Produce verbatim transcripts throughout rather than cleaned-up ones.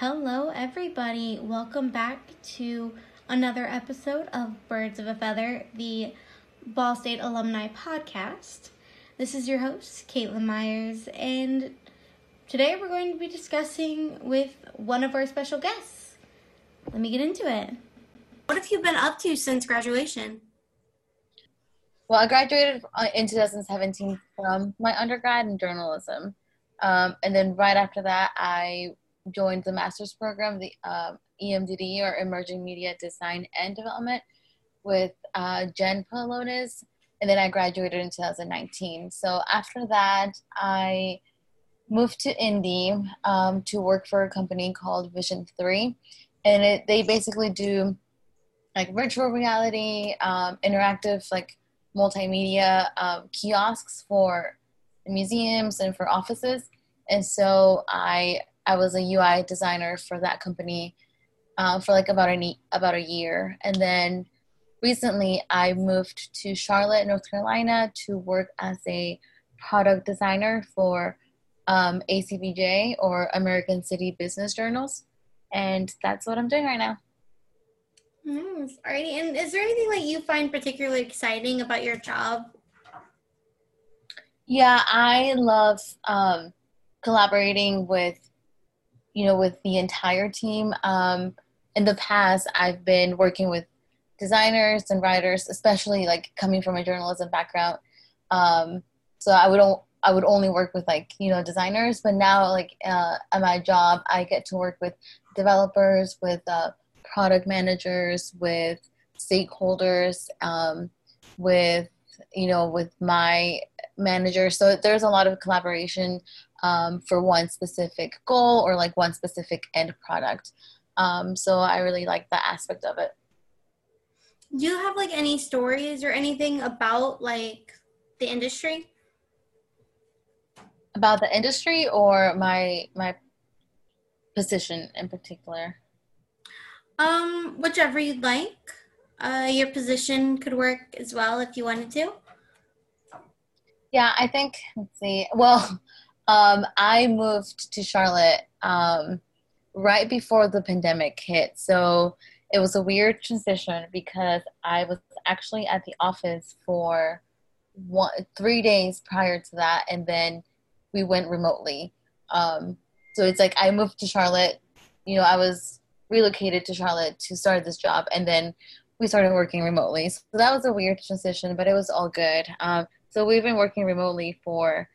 Hello everybody, welcome back to another episode of Birds of a Feather, the Ball State Alumni Podcast. This is your host, Caitlin Myers, and today we're going to be discussing with one of our special guests. Let me get into it. What have you been up to since graduation? Well, I graduated in two thousand seventeen from my undergrad in journalism. Um, and then right after that, I joined the master's program, the uh, E M D D, or Emerging Media Design and Development, with uh, Jen Polonis. And then I graduated in two thousand nineteen. So after that, I moved to Indy um, to work for a company called Vision Three. And it, they basically do like virtual reality, um, interactive, like multimedia um, kiosks for museums and for offices. And so I I was a U I designer for that company uh, for like about a about a year. And then recently I moved to Charlotte, North Carolina, to work as a product designer for um, A C B J, or American City Business Journals. And that's what I'm doing right now. Nice. Alrighty. And is there anything that you find particularly exciting about your job? Yeah, I love um, collaborating with, you know, with the entire team. Um, in the past, I've been working with designers and writers, especially like coming from a journalism background. Um, so I would o- I would only work with like, you know, designers, but now like uh, at my job, I get to work with developers, with uh, product managers, with stakeholders, um, with, you know, with my manager. So there's a lot of collaboration um, for one specific goal or like one specific end product. Um, so I really like that aspect of it. Do you have like any stories or anything about like the industry? About the industry or my my position in particular? Um, whichever you'd like. Uh, your position could work as well if you wanted to. Yeah, I think, let's see. Well, um, I moved to Charlotte um, right before the pandemic hit. So it was a weird transition because I was actually at the office for one, three days prior to that. And then we went remotely. Um, so it's like I moved to Charlotte, you know, I was relocated to Charlotte to start this job. And then we started working remotely. So that was a weird transition, but it was all good. Um, so we've been working remotely for,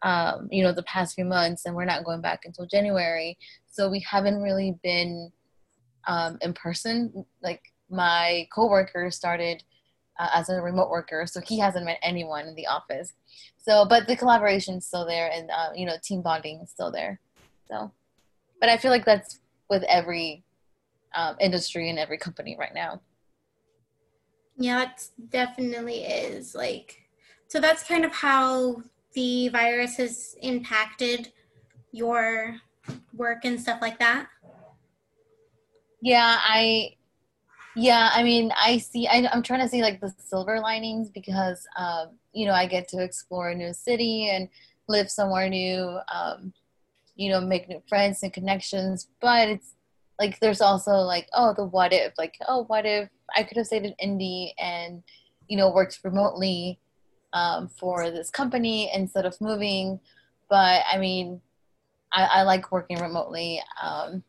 um, you know, the past few months, and we're not going back until January. So we haven't really been um, in person. Like my coworker started uh, as a remote worker, so he hasn't met anyone in the office. So, but the collaboration is still there, and, uh, you know, team bonding is still there. So, but I feel like that's with every um, industry and every company right now. Yeah, it definitely is. Like, so that's kind of how the virus has impacted your work and stuff like that. Yeah, I, yeah, I mean, I see, I, I'm trying to see like the silver linings because, um, you know, I get to explore a new city and live somewhere new, um, you know, make new friends and connections, but it's like, there's also like, oh, the what if, like, oh, what if I could have stayed in Indy and, you know, worked remotely um, for this company instead of moving. But I mean, I, I like working remotely. Um,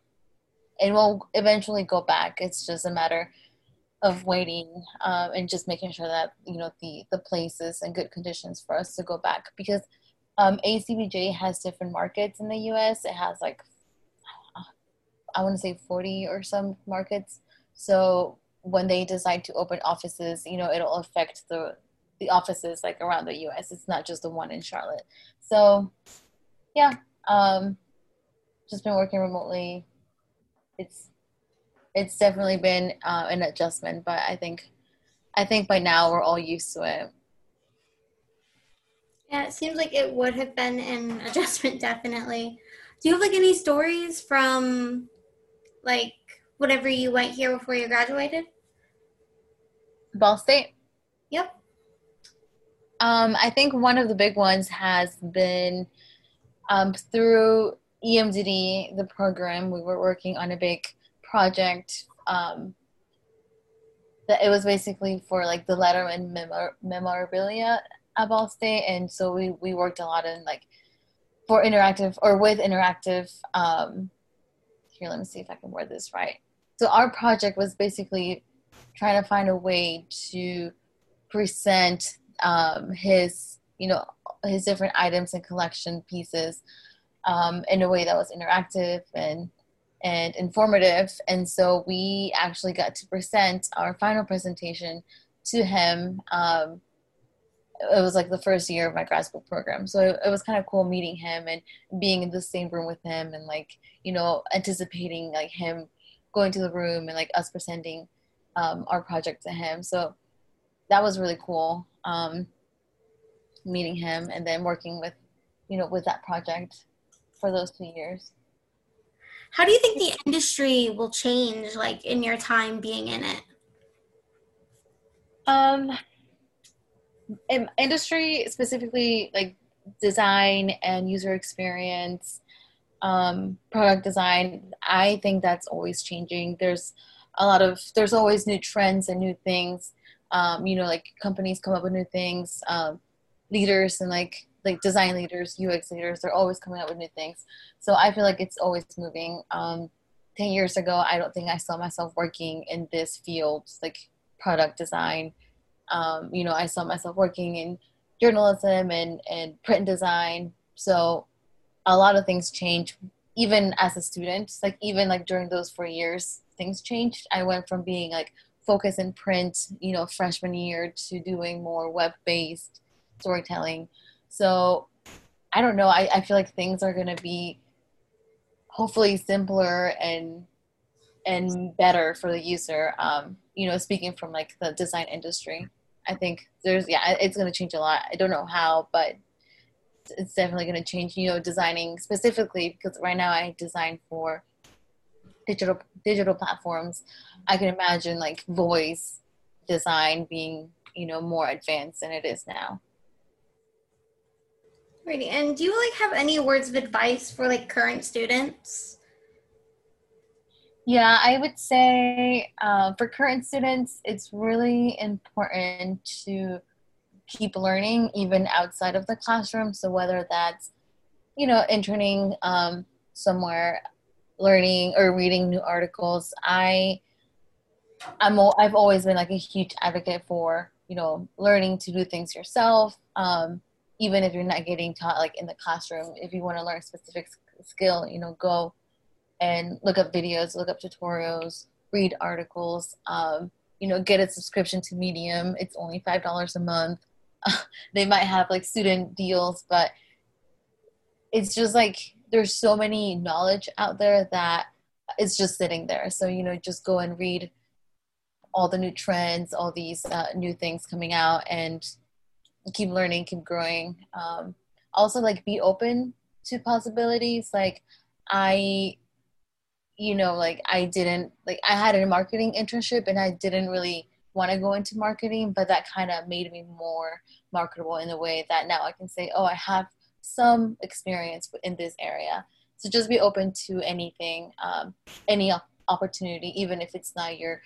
and we'll eventually go back. It's just a matter of waiting um, and just making sure that, you know, the, the place is in good conditions for us to go back, because um, A C B J has different markets in the U S. It has like, I want to say forty or some markets. So when they decide to open offices, you know, it'll affect the the offices like around the U S. It's not just the one in Charlotte. So yeah, um, just been working remotely. It's it's definitely been uh, an adjustment, but I think I think by now we're all used to it. Yeah, it seems like it would have been an adjustment, definitely. Do you have like any stories from like whatever you went here before you graduated? Ball State? Yep. Um, I think one of the big ones has been um, through E M D D, the program, we were working on a big project um, that it was basically for like the Letterman memor memorabilia at Ball State. And so we, we worked a lot in like for interactive or with interactive, um, here, let me see if I can word this right. So our project was basically trying to find a way to present um, his, you know, his different items and collection pieces um, in a way that was interactive and, and informative. And so we actually got to present our final presentation to him. Um, it was like the first year of my grad school program. So it, it was kind of cool meeting him and being in the same room with him and like, you know, anticipating like him going to the room and like us presenting um, our project to him. So that was really cool. Um, meeting him and then working with, you know, with that project for those two years. How do you think the industry will change, like, in your time being in it? Um, in industry, specifically, like, design and user experience, um, product design, I think that's always changing. There's a lot of, there's always new trends and new things. Um, you know, like, companies come up with new things. Um, leaders and like like design leaders, U X leaders, they're always coming up with new things. So I feel like it's always moving. Um, ten years ago, I don't think I saw myself working in this field, like product design. Um, you know, I saw myself working in journalism and, and print design. So a lot of things change, even as a student, like even like during those four years, things changed. I went from being like focused in print, you know, freshman year to doing more web-based storytelling. So I don't know. I, I feel like things are going to be hopefully simpler and and better for the user. Um, you know, speaking from like the design industry, I think there's yeah, it's going to change a lot. I don't know how, but it's definitely going to change. You know, designing specifically because right now I design for digital digital platforms. I can imagine like voice design being, you know, more advanced than it is now. Right. And do you like have any words of advice for like current students? Yeah, I would say uh, for current students, it's really important to keep learning even outside of the classroom. So whether that's, you know, interning um, somewhere, learning or reading new articles, I, I'm, I've always been like a huge advocate for, you know, learning to do things yourself, um, even if you're not getting taught like in the classroom. If you want to learn a specific skill, you know, go and look up videos, look up tutorials, read articles, um, you know, get a subscription to Medium. It's only five dollars a month. They might have like student deals, but it's just like there's so many knowledge out there that it's just sitting there. So, you know, just go and read all the new trends, all these uh, new things coming out, and keep learning, keep growing. Um, also, like, be open to possibilities. Like, I, you know, like, I didn't, like, I had a marketing internship, and I didn't really want to go into marketing, but that kind of made me more marketable in the way that now I can say, oh, I have some experience in this area. So just be open to anything, um, any op opportunity, even if it's not your,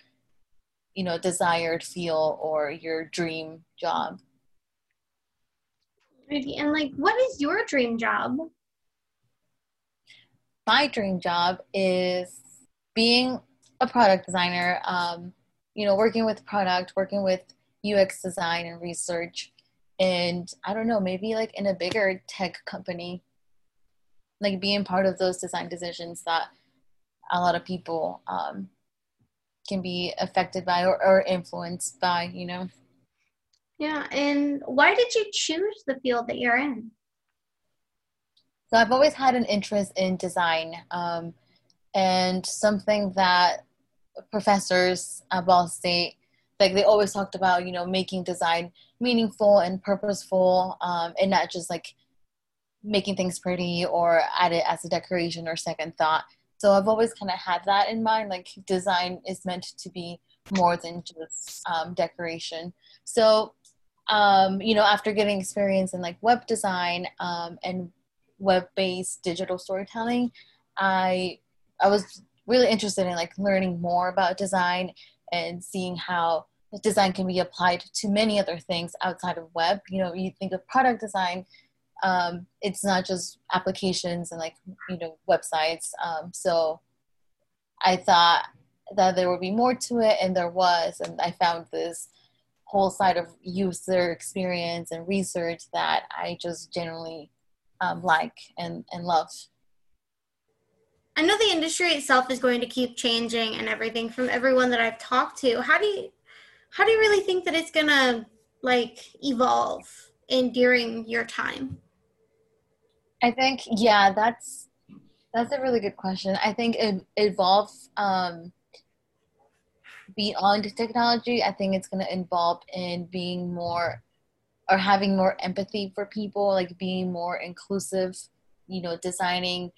you know, desired feel or your dream job. And like, what is your dream job? My dream job is being a product designer, um, you know, working with product, working with U X design and research. And I don't know, maybe like in a bigger tech company, like being part of those design decisions that a lot of people, um, can be affected by or, or influenced by, you know. Yeah, and why did you choose the field that you're in? So I've always had an interest in design, um, and something that professors at Ball State, like they always talked about, you know, making design meaningful and purposeful, um, and not just like making things pretty or add it as a decoration or second thought. So I've always kind of had that in mind, like design is meant to be more than just um, decoration. So, um, you know, after getting experience in like web design um, and web-based digital storytelling, I I was really interested in like learning more about design and seeing how design can be applied to many other things outside of web. You know, you think of product design, um, it's not just applications and like, you know, websites. Um, so I thought that there would be more to it, and there was, and I found this whole side of user experience and research that I just generally um, like and, and love. I know the industry itself is going to keep changing and everything from everyone that I've talked to. How do you, how do you really think that it's gonna like evolve in during your time? I think, yeah, that's, that's a really good question. I think it evolves um, beyond technology. I think it's going to involve in being more or having more empathy for people, like being more inclusive, you know, designing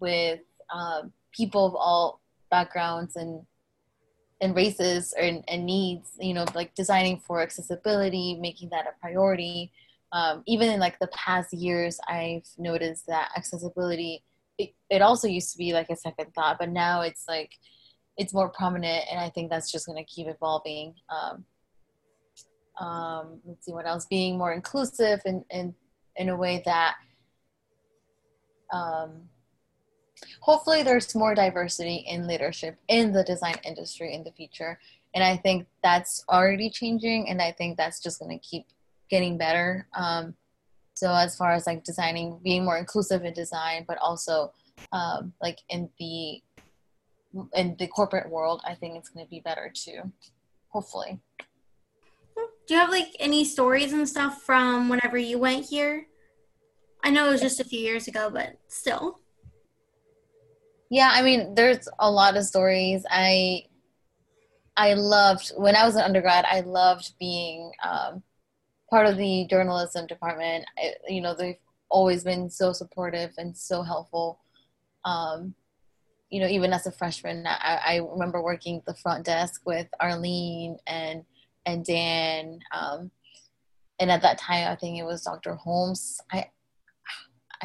with um, people of all backgrounds and and races and, and needs, you know, like designing for accessibility, making that a priority. Um, even in like the past years, I've noticed that accessibility, It, it also used to be like a second thought, but now it's like, it's more prominent. And I think that's just going to keep evolving. Um, um, let's see what else, being more inclusive and in, in, in a way that um, hopefully there's more diversity in leadership in the design industry in the future. And I think that's already changing. And I think that's just going to keep getting better. Um, So as far as like designing, being more inclusive in design, but also um, like in the in the corporate world, I think it's going to be better too, hopefully. Do you have like any stories and stuff from whenever you went here? I know it was just a few years ago, but still. Yeah, I mean, there's a lot of stories. I I loved, when I was an undergrad, I loved being um, part of the journalism department. I, you know, they've always been so supportive and so helpful. Um, you know, even as a freshman, I, I remember working the front desk with Arlene and and Dan. Um, and at that time, I think it was Doctor Holmes. I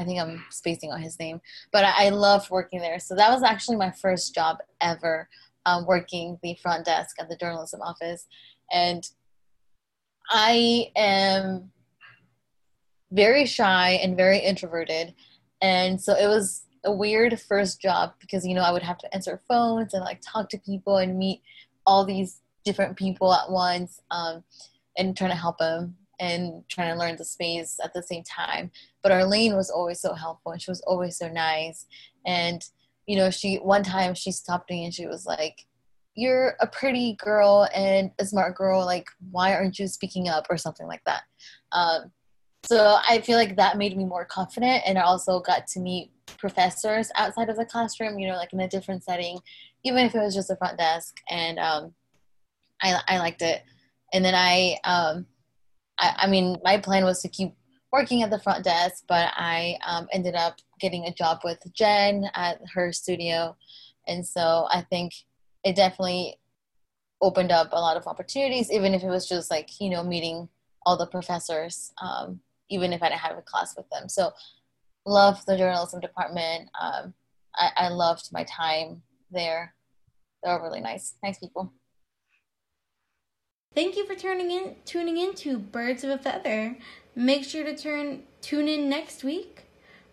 I think I'm spacing on his name, but I, I loved working there. So that was actually my first job ever, um, working the front desk at the journalism office. And I am very shy and very introverted, and so it was a weird first job because, you know, I would have to answer phones and like talk to people and meet all these different people at once, um, and trying to help them and trying to learn the space at the same time. But Arlene was always so helpful, and she was always so nice. And, you know, she one time she stopped me and she was like, "You're a pretty girl and a smart girl, like, why aren't you speaking up?" or something like that. Um, so I feel like that made me more confident, and I also got to meet professors outside of the classroom, you know, like in a different setting, even if it was just the front desk, and um, I, I liked it. And then I, um, I, I mean, my plan was to keep working at the front desk, but I um, ended up getting a job with Jen at her studio, and so I think it definitely opened up a lot of opportunities, even if it was just like, you know, meeting all the professors, um, even if I didn't have a class with them. So love the journalism department. Um, I, I loved my time there. They were really nice, nice people. Thank you for tuning in, tuning in to Birds of a Feather. Make sure to turn tune in next week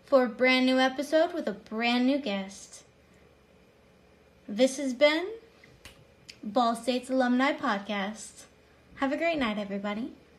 for a brand new episode with a brand new guest. This has been Ball State's Alumni Podcast. Have a great night, everybody.